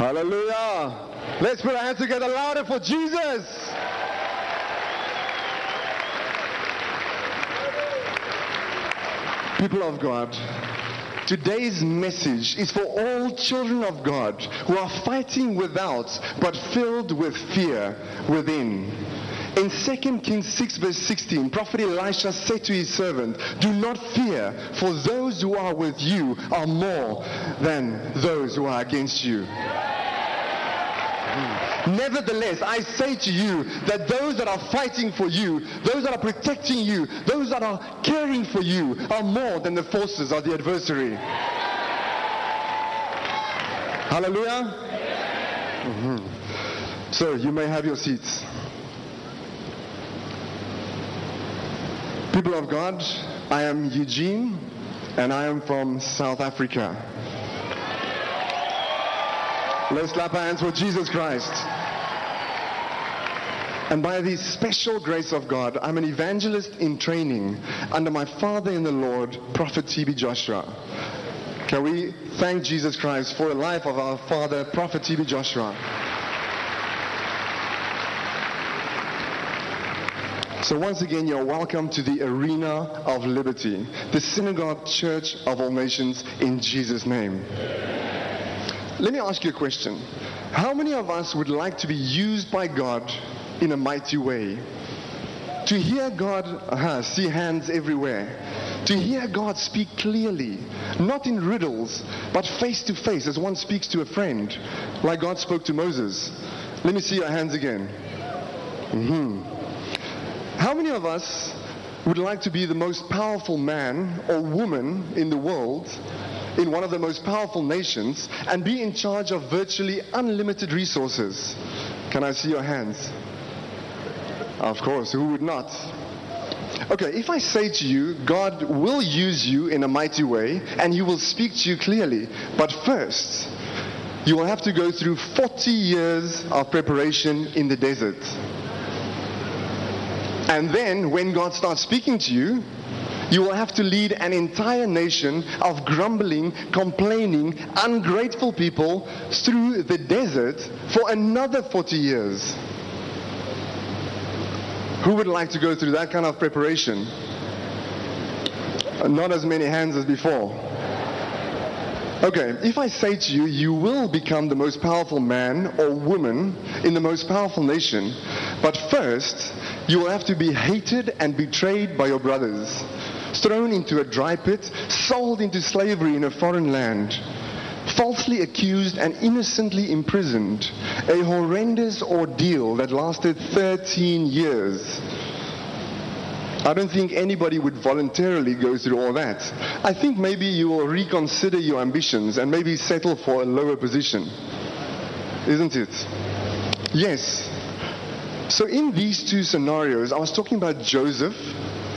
Hallelujah. Let's put our hands together louder for Jesus. People of God, today's message is for all children of God who are fighting without but filled with fear within. In 2 Kings 6 verse 16, Prophet Elisha said to his servant, "Do not fear, for those who are with you are more than those who are against you. Nevertheless, I say to you that those that are fighting for you, those that are protecting you, those that are caring for you are more than the forces of the adversary." Hallelujah? Mm-hmm. So you may have your seats. People of God, I am Eugene, and I am from South Africa. Let's clap our hands for Jesus Christ. And by the special grace of God, I'm an evangelist in training under my father in the Lord, Prophet T.B. Joshua. Can we thank Jesus Christ for the life of our father, Prophet T.B. Joshua? So once again, you're welcome to the Arena of Liberty, the Synagogue Church of All Nations, in Jesus' name. Amen. Let me ask you a question. How many of us would like to be used by God in a mighty way? To hear God, see hands everywhere. To hear God speak clearly, not in riddles, but face to face as one speaks to a friend, like God spoke to Moses. Let me see your hands again. Mm-hmm. How many of us would like to be the most powerful man or woman in the world, in one of the most powerful nations, and be in charge of virtually unlimited resources? Can I see your hands? Of course, who would not? Okay, if I say to you, God will use you in a mighty way, and He will speak to you clearly, but first, you will have to go through 40 years of preparation in the desert. And then, when God starts speaking to you, you will have to lead an entire nation of grumbling, complaining, ungrateful people through the desert for another 40 years. Who would like to go through that kind of preparation? Not as many hands as before. Okay, if I say to you, you will become the most powerful man or woman in the most powerful nation, but first, you will have to be hated and betrayed by your brothers, thrown into a dry pit, sold into slavery in a foreign land, falsely accused and innocently imprisoned, a horrendous ordeal that lasted 13 years. I don't think anybody would voluntarily go through all that. I think maybe you will reconsider your ambitions and maybe settle for a lower position. Isn't it? Yes. So in these two scenarios, I was talking about Joseph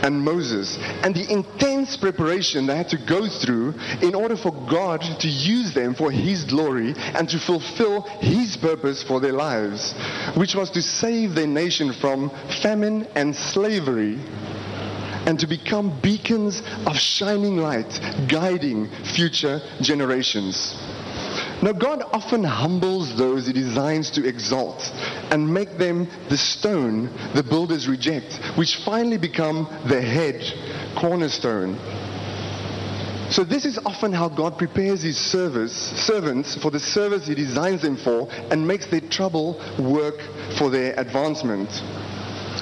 and Moses and the intense preparation they had to go through in order for God to use them for His glory and to fulfill His purpose for their lives, which was to save their nation from famine and slavery and to become beacons of shining light, guiding future generations. Now, God often humbles those He designs to exalt and make them the stone the builders reject, which finally become the head cornerstone. So this is often how God prepares His servants for the service He designs them for and makes their trouble work for their advancement.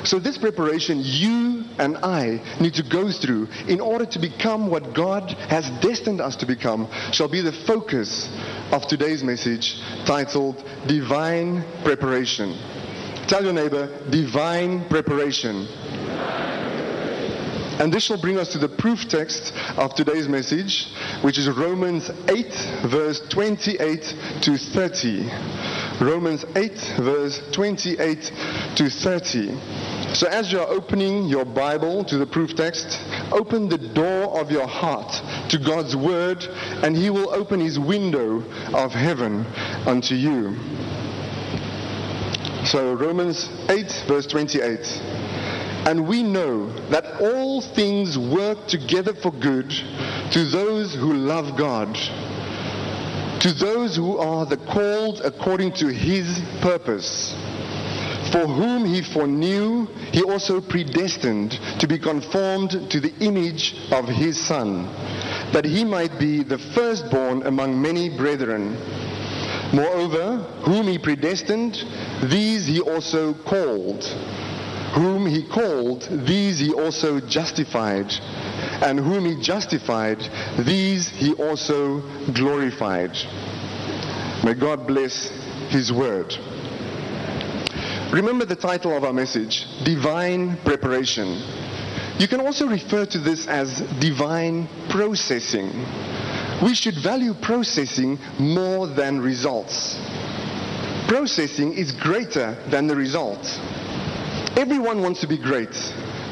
So this preparation you and I need to go through in order to become what God has destined us to become shall be the focus of today's message titled Divine Preparation. Tell your neighbor, Divine Preparation. And this shall bring us to the proof text of today's message, which is Romans 8 verse 28 to 30. Romans 8 verse 28 to 30. So as you're opening your Bible to the proof text, open the door of your heart to God's Word, and He will open His window of heaven unto you. So Romans 8, verse 28. And we know that all things work together for good to those who love God, to those who are the called according to his purpose. For whom he foreknew, he also predestined to be conformed to the image of his Son, that he might be the firstborn among many brethren. Moreover, whom he predestined, these he also called. Whom he called, these he also justified. And whom he justified, these he also glorified. May God bless his word. Remember the title of our message, Divine Preparation. You can also refer to this as divine processing. We should value processing more than results. Processing is greater than the result. Everyone wants to be great.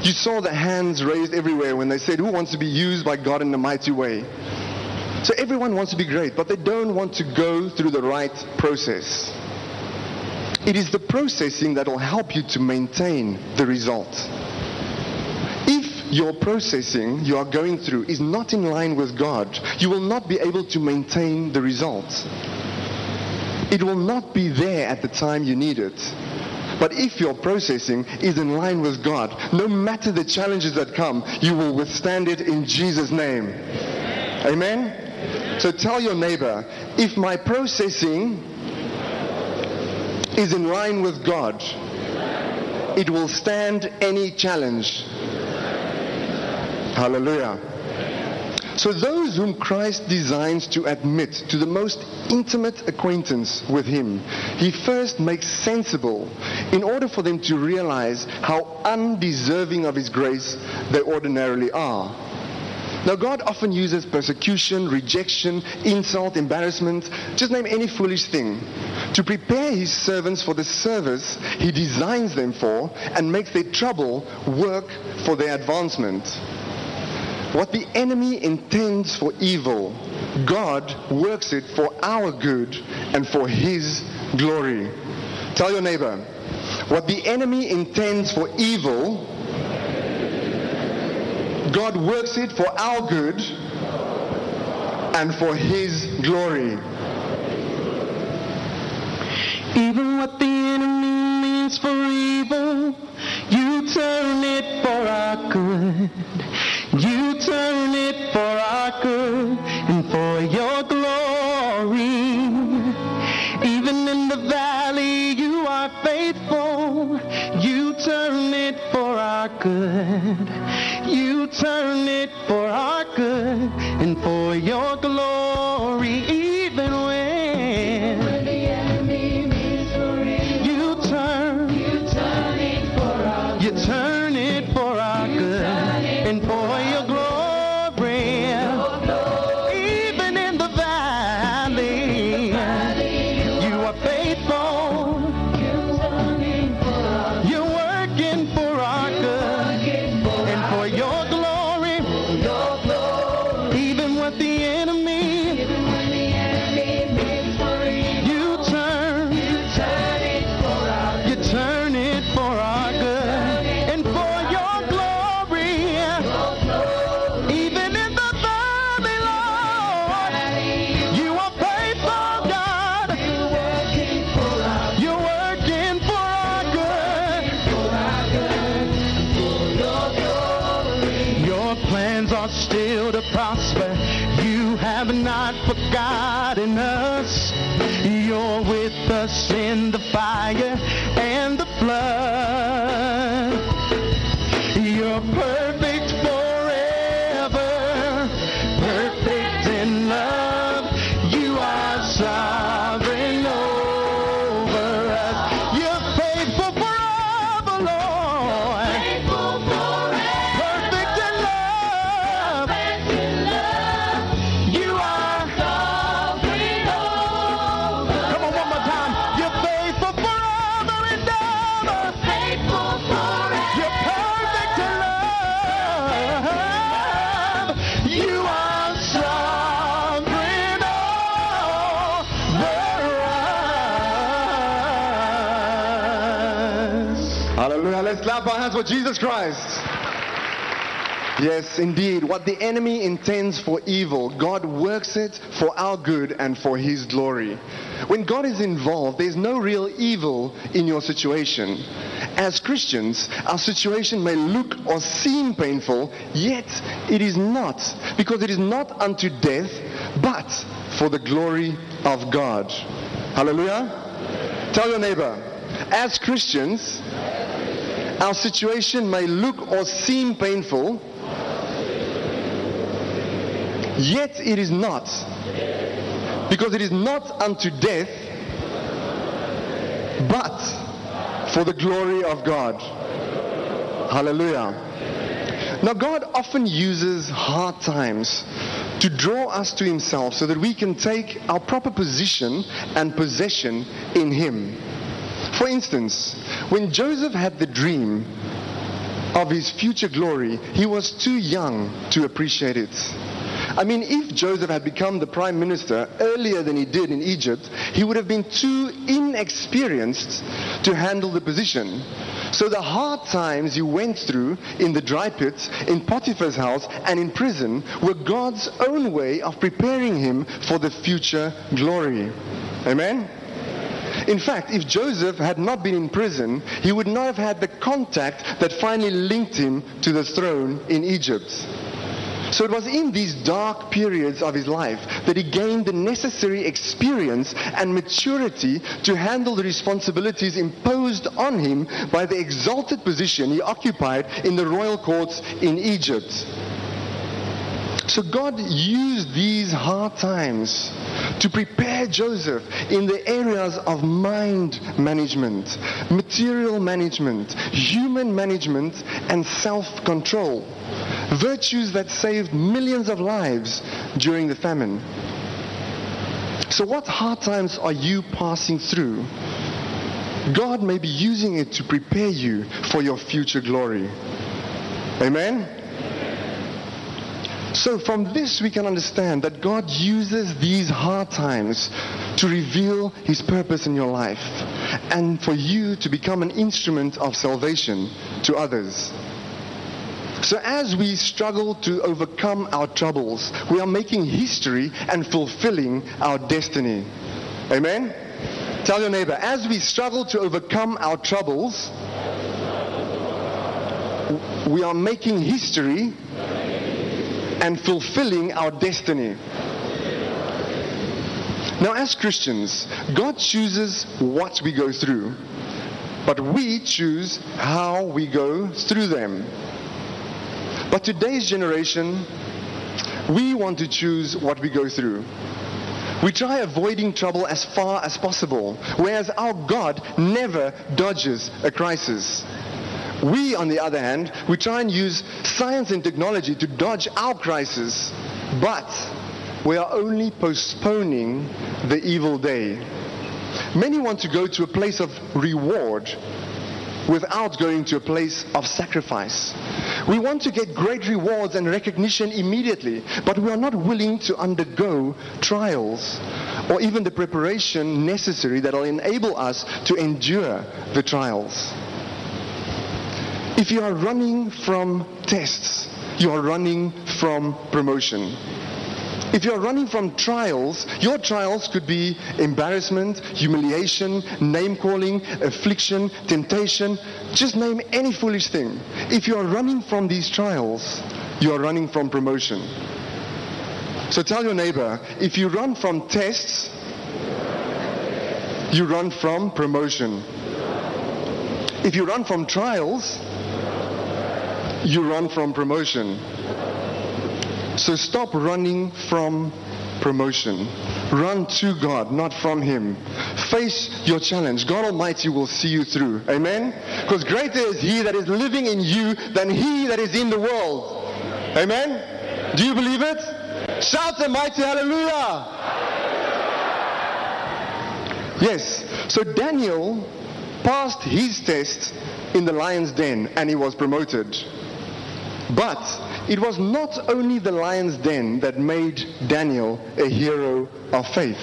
You saw the hands raised everywhere when they said, who wants to be used by God in a mighty way? So everyone wants to be great, but they don't want to go through the right process. It is the processing that will help you to maintain the result. If your processing you are going through is not in line with God, you will not be able to maintain the result. It will not be there at the time you need it. But if your processing is in line with God, no matter the challenges that come, you will withstand it in Jesus' name. Amen? So tell your neighbor, if my processing is in line with God, it will stand any challenge. Hallelujah. So those whom Christ designs to admit to the most intimate acquaintance with him, he first makes sensible in order for them to realize how undeserving of his grace they ordinarily are. Now God often uses persecution, rejection, insult, embarrassment, just name any foolish thing, to prepare his servants for the service he designs them for and makes their trouble work for their advancement. What the enemy intends for evil, God works it for our good and for his glory. Tell your neighbor, what the enemy intends for evil, God works it for our good and for his glory. Even what the enemy means for evil, you turn it for our good. You turn it for our good and for your glory. Even in the valley, you are faithful. You turn it for our good. You turn it for our good and for your glory. Even when the enemy means for evil, you turn it for our good. You turn it for our good and for your glory. Even in the valley, you are faithful. You're working for our good and for your glory. Even what the enemy, you turn it for our good and for your glory. Even in the valley, Lord, you are faithful, God. You're working for our good. Your plans are still to prosper. You have not forgotten us. You're with us in the fire and the flood. You're perfect forever, perfect in love. You are sovereign over us. You're faithful forever, Lord. Perfect in love. You are, come on, one more time. You're faithful forever and ever. You're perfect in love. You are sovereign over us. Hallelujah. Let's clap our hands for Jesus Christ. Yes, indeed. What the enemy intends for evil, God works it for our good and for His glory. When God is involved, there's no real evil in your situation. As Christians, our situation may look or seem painful, yet it is not, because it is not unto death, but for the glory of God. Hallelujah. Tell your neighbor, as Christians, our situation may look or seem painful, yet it is not, because it is not unto death, but for the glory of God. Hallelujah. Now, God often uses hard times to draw us to Himself so that we can take our proper position and possession in Him. For instance, when Joseph had the dream of his future glory, he was too young to appreciate it. I mean, if Joseph had become the prime minister earlier than he did in Egypt, he would have been too inexperienced to handle the position. So the hard times he went through in the dry pit, in Potiphar's house, and in prison were God's own way of preparing him for the future glory. Amen? In fact, if Joseph had not been in prison, he would not have had the contact that finally linked him to the throne in Egypt. So it was in these dark periods of his life that he gained the necessary experience and maturity to handle the responsibilities imposed on him by the exalted position he occupied in the royal courts in Egypt. So God used these hard times to prepare Joseph in the areas of mind management, material management, human management, and self-control, virtues that saved millions of lives during the famine. So what hard times are you passing through? God may be using it to prepare you for your future glory. Amen? So from this we can understand that God uses these hard times to reveal His purpose in your life and for you to become an instrument of salvation to others. So as we struggle to overcome our troubles, we are making history and fulfilling our destiny. Amen? Tell your neighbor, as we struggle to overcome our troubles, we are making history and fulfilling our destiny. Now, as Christians, God chooses what we go through, but we choose how we go through them. But today's generation, we want to choose what we go through. We try avoiding trouble as far as possible, whereas our God never dodges a crisis. We, on the other hand, we try and use science and technology to dodge our crisis, but we are only postponing the evil day. Many want to go to a place of reward without going to a place of sacrifice. We want to get great rewards and recognition immediately, but we are not willing to undergo trials or even the preparation necessary that will enable us to endure the trials. If you are running from tests, you are running from promotion. If you are running from trials, your trials could be embarrassment, humiliation, name-calling, affliction, temptation. Just name any foolish thing. If you are running from these trials, you are running from promotion. So tell your neighbor, if you run from tests, you run from promotion. If you run from trials, you run from promotion. So stop running from promotion. Run to God, not from Him. Face your challenge. God Almighty will see you through. Amen? Because greater is He that is living in you than he that is in the world. Amen? Do you believe it? Shout a mighty hallelujah! Yes. So Daniel passed his test in the lion's den and he was promoted. But it was not only the lion's den that made Daniel a hero of faith.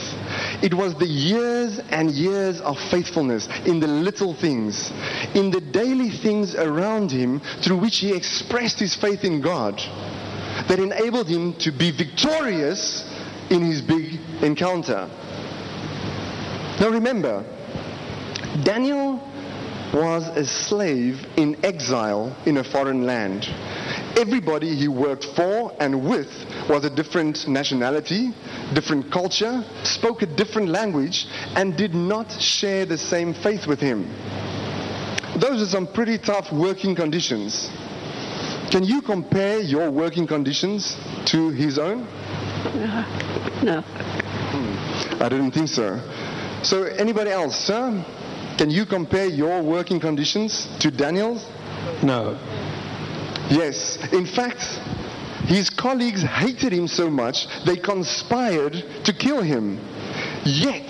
It was the years and years of faithfulness in the little things, in the daily things around him through which he expressed his faith in God that enabled him to be victorious in his big encounter. Now remember, Daniel was a slave in exile in a foreign land. Everybody he worked for and with was a different nationality, different culture, spoke a different language, and did not share the same faith with him. Those are some pretty tough working conditions. Can you compare your working conditions to his own? No. I didn't think so. So anybody else, sir? Can you compare your working conditions to Daniel's? No. Yes. In fact, his colleagues hated him so much, they conspired to kill him. Yet,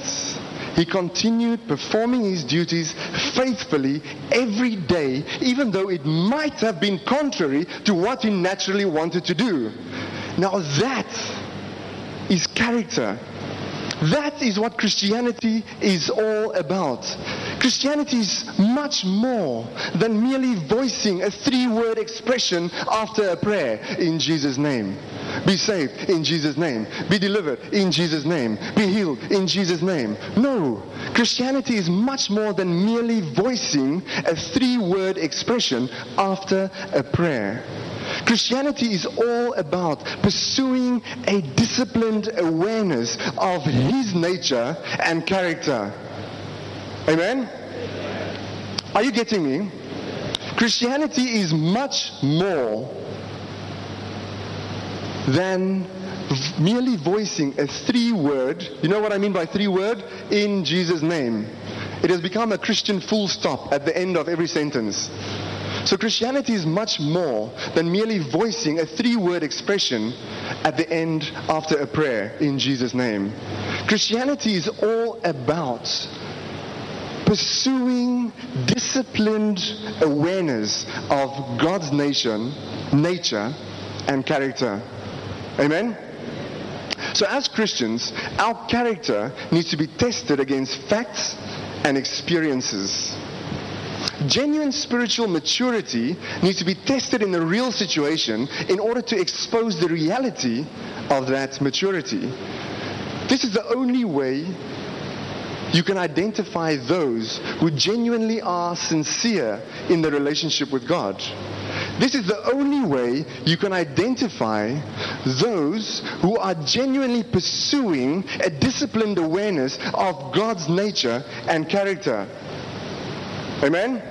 he continued performing his duties faithfully every day, even though it might have been contrary to what he naturally wanted to do. Now that is character. That is what Christianity is all about. Christianity is much more than merely voicing a three-word expression after a prayer. In Jesus' name. Be saved in Jesus' name. Be delivered in Jesus' name. Be healed in Jesus' name. No. Christianity is much more than merely voicing a three-word expression after a prayer. Christianity is all about pursuing a disciplined awareness of his nature and character. Amen? Are you getting me? Christianity is much more than merely voicing a three-word, you know what I mean by three-word? In Jesus' name. It has become a Christian full stop at the end of every sentence. So Christianity is much more than merely voicing a three-word expression at the end after a prayer in Jesus' name. Christianity is all about pursuing disciplined awareness of God's nature and character. Amen? So as Christians, our character needs to be tested against facts and experiences. Genuine spiritual maturity needs to be tested in the real situation in order to expose the reality of that maturity. This is the only way you can identify those who genuinely are sincere in their relationship with God. This is the only way you can identify those who are genuinely pursuing a disciplined awareness of God's nature and character. Amen?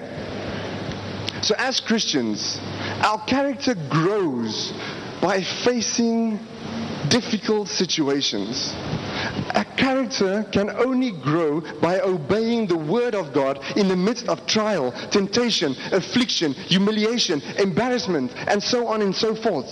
So as Christians, our character grows by facing difficult situations. Our character can only grow by obeying the Word of God in the midst of trial, temptation, affliction, humiliation, embarrassment, and so on and so forth.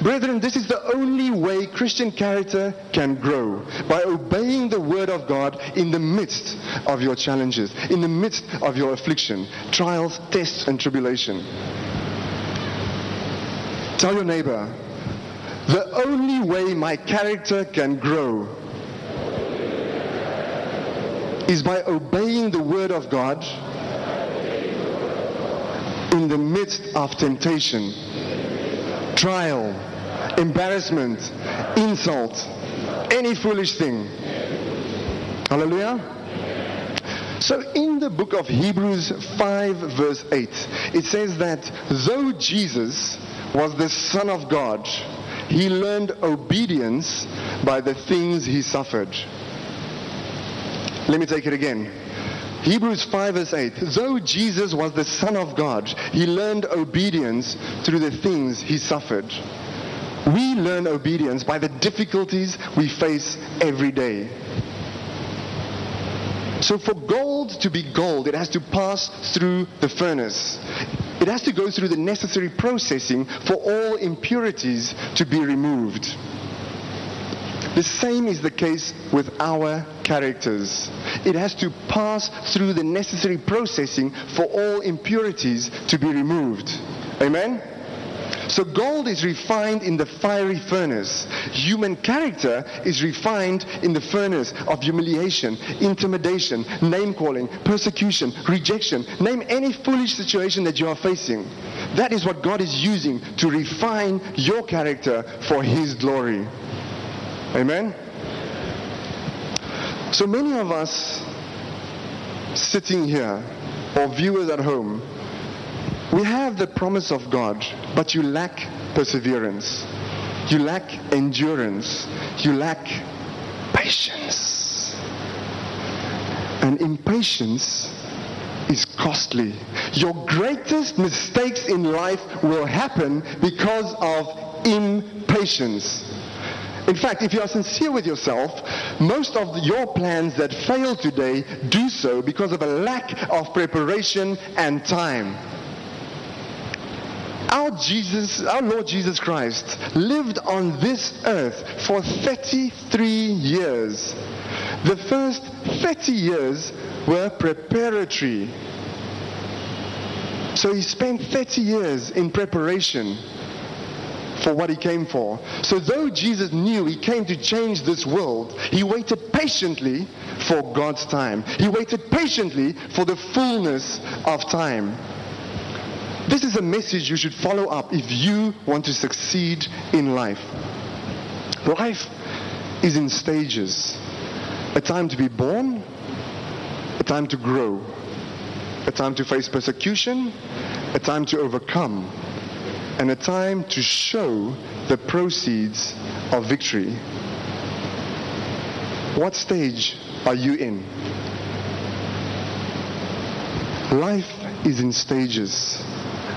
Brethren, this is the only way Christian character can grow, by obeying the Word of God in the midst of your challenges, in the midst of your affliction, trials, tests, and tribulation. Tell your neighbor, the only way my character can grow is by obeying the Word of God in the midst of temptation, trial, embarrassment, insult, any foolish thing. Hallelujah. So in the book of Hebrews 5 verse 8, it says that though Jesus was the Son of God, he learned obedience by the things he suffered. Let me take it again. Hebrews 5 verse 8, though Jesus was the Son of God, he learned obedience through the things he suffered. We learn obedience by the difficulties we face every day. So for gold to be gold, it has to pass through the furnace. It has to go through the necessary processing for all impurities to be removed. The same is the case with our characters. It has to pass through the necessary processing for all impurities to be removed. Amen? So gold is refined in the fiery furnace. Human character is refined in the furnace of humiliation, intimidation, name-calling, persecution, rejection. Name any foolish situation that you are facing. That is what God is using to refine your character for His glory. Amen? So many of us sitting here, or viewers at home, we have the promise of God, but you lack perseverance. You lack endurance. You lack patience. And impatience is costly. Your greatest mistakes in life will happen because of impatience. In fact, if you are sincere with yourself, most of your plans that fail today do so because of a lack of preparation and time. Our Lord Jesus Christ lived on this earth for 33 years. The first 30 years were preparatory. So he spent 30 years in preparation for what he came for. So though Jesus knew he came to change this world, he waited patiently for God's time. He waited patiently for the fullness of time. This is a message you should follow up if you want to succeed in life. Life is in stages. A time to be born, a time to grow, a time to face persecution, a time to overcome, and a time to show the proceeds of victory. What stage are you in? Life is in stages.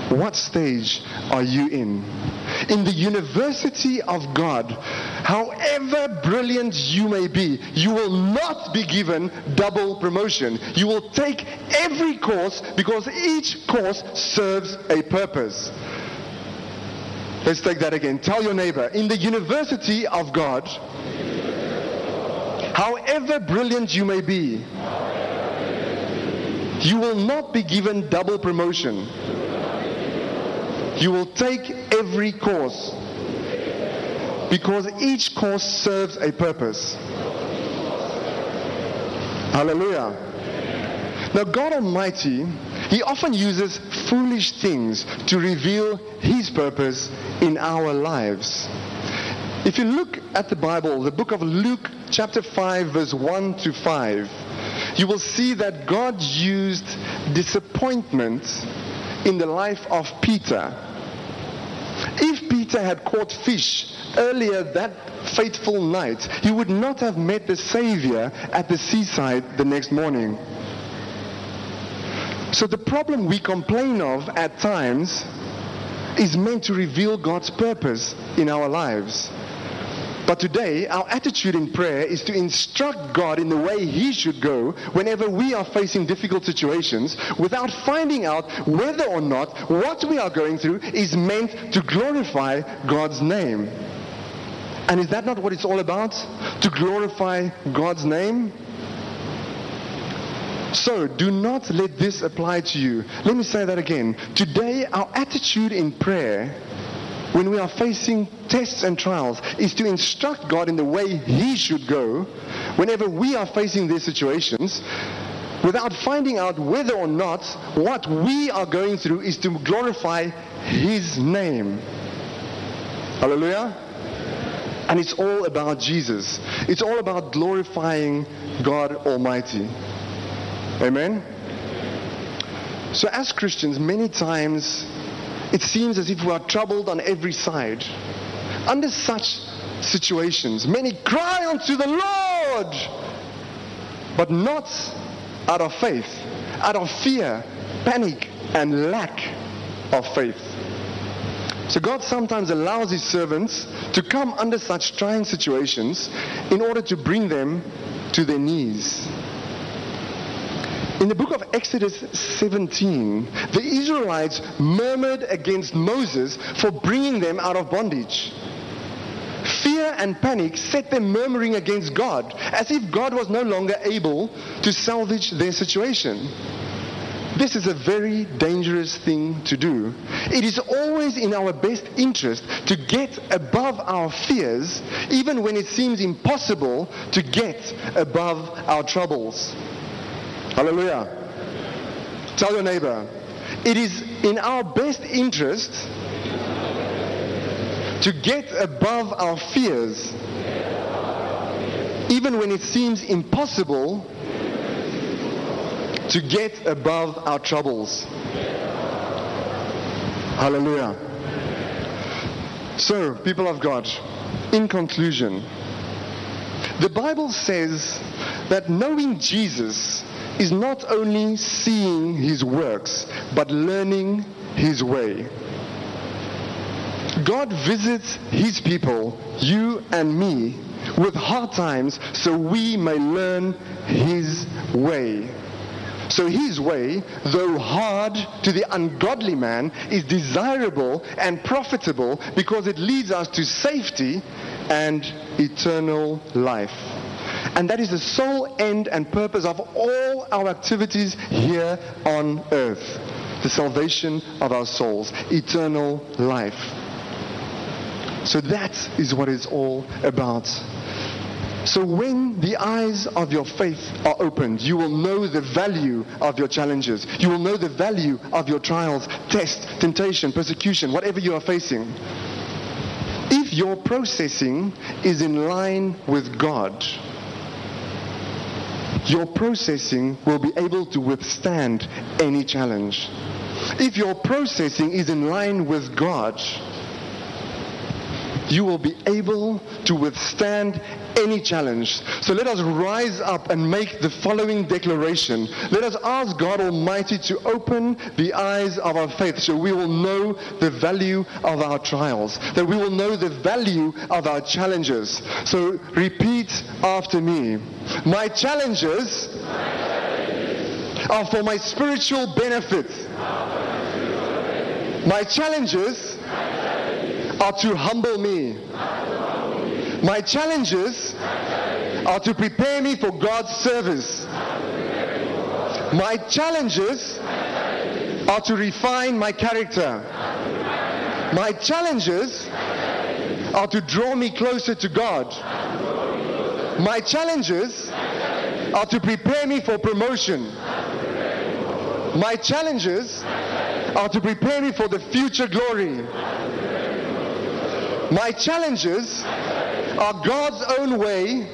What stage are you in? In the university of God, however brilliant you may be, you will not be given double promotion. You will take every course because each course serves a purpose. Let's take that again. Tell your neighbor, in the university of God, however brilliant you may be, you will not be given double promotion. You will take every course because each course serves a purpose. Hallelujah. Now God Almighty, He often uses foolish things to reveal His purpose in our lives. If you look at the Bible, the book of Luke chapter 5 verse 1 to 5, you will see that God used disappointment in the life of Peter. If Peter had caught fish earlier that fateful night, he would not have met the Savior at the seaside the next morning. So the problem we complain of at times is meant to reveal God's purpose in our lives. But today, our attitude in prayer is to instruct God in the way He should go whenever we are facing difficult situations, without finding out whether or not what we are going through is meant to glorify God's name. And is that not what it's all about? To glorify God's name? So, do not let this apply to you. Let me say that again. Today, our attitude in prayer, when we are facing tests and trials, is to instruct God in the way He should go whenever we are facing these situations, without finding out whether or not what we are going through is to glorify His name. Hallelujah. And it's all about Jesus. It's all about glorifying God Almighty. Amen. So as Christians, many times it seems as if we are troubled on every side. Under such situations, many cry unto the Lord, but not out of faith, out of fear, panic, and lack of faith. So God sometimes allows His servants to come under such trying situations in order to bring them to their knees. In the book of Exodus 17, the Israelites murmured against Moses for bringing them out of bondage. Fear and panic set them murmuring against God, as if God was no longer able to salvage their situation. This is a very dangerous thing to do. It is always in our best interest to get above our fears, even when it seems impossible to get above our troubles. Hallelujah. Tell your neighbor, it is in our best interest to get above our fears, even when it seems impossible to get above our troubles. Hallelujah. So, people of God, in conclusion, the Bible says that knowing Jesus is not only seeing his works, but learning his way. God visits his people, you and me, with hard times so we may learn his way. So his way, though hard to the ungodly man, is desirable and profitable because it leads us to safety and eternal life. And that is the sole end and purpose of all our activities here on earth. The salvation of our souls, eternal life. So that is what it's all about. So when the eyes of your faith are opened, you will know the value of your challenges. You will know the value of your trials, tests, temptation, persecution, whatever you are facing. If your processing is in line with God, your processing will be able to withstand any challenge. If your processing is in line with God, you will be able to withstand any challenge. So let us rise up and make the following declaration. Let us ask God Almighty to open the eyes of our faith so we will know the value of our trials, that we will know the value of our challenges. So repeat after me. My challenges are for my spiritual benefit. My challenges are to humble me. My challenges are to prepare me for God's service. My challenges are to refine my character. My challenges are to draw me closer to God. My challenges are to prepare me for promotion. My challenges are to prepare me for the future glory. My challenges are God's own way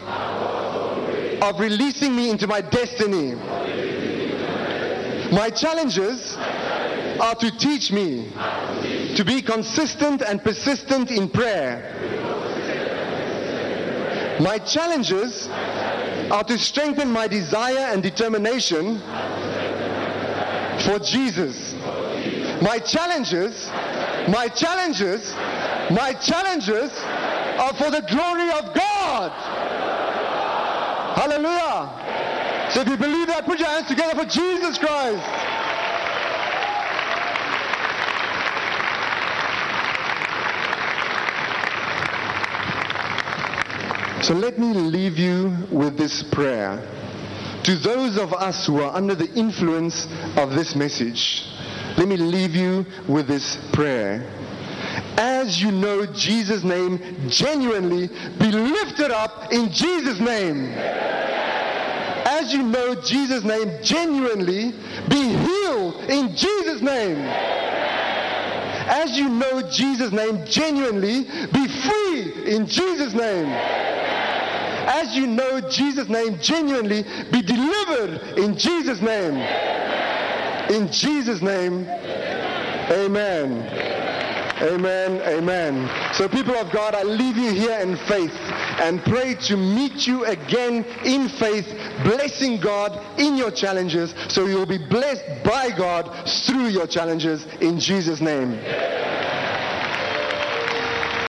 of releasing me into my destiny. My challenges are to teach me to be consistent and persistent in prayer. My challenges are to strengthen my desire and determination for Jesus. My challenges are for the glory of God. Hallelujah. So if you believe that, put your hands together for Jesus Christ. So let me leave you with this prayer. To those of us who are under the influence of this message, let me leave you with this prayer. As you know Jesus' name genuinely, be lifted up in Jesus' name. As you know Jesus' name genuinely, be healed in Jesus' name. As you know Jesus' name genuinely, be free in Jesus' name. As you know Jesus' name genuinely, be delivered in Jesus' name. In Jesus' name, amen. Amen, amen. So people of God, I leave you here in faith and pray to meet you again in faith, blessing God in your challenges, so you'll be blessed by God through your challenges in Jesus' name.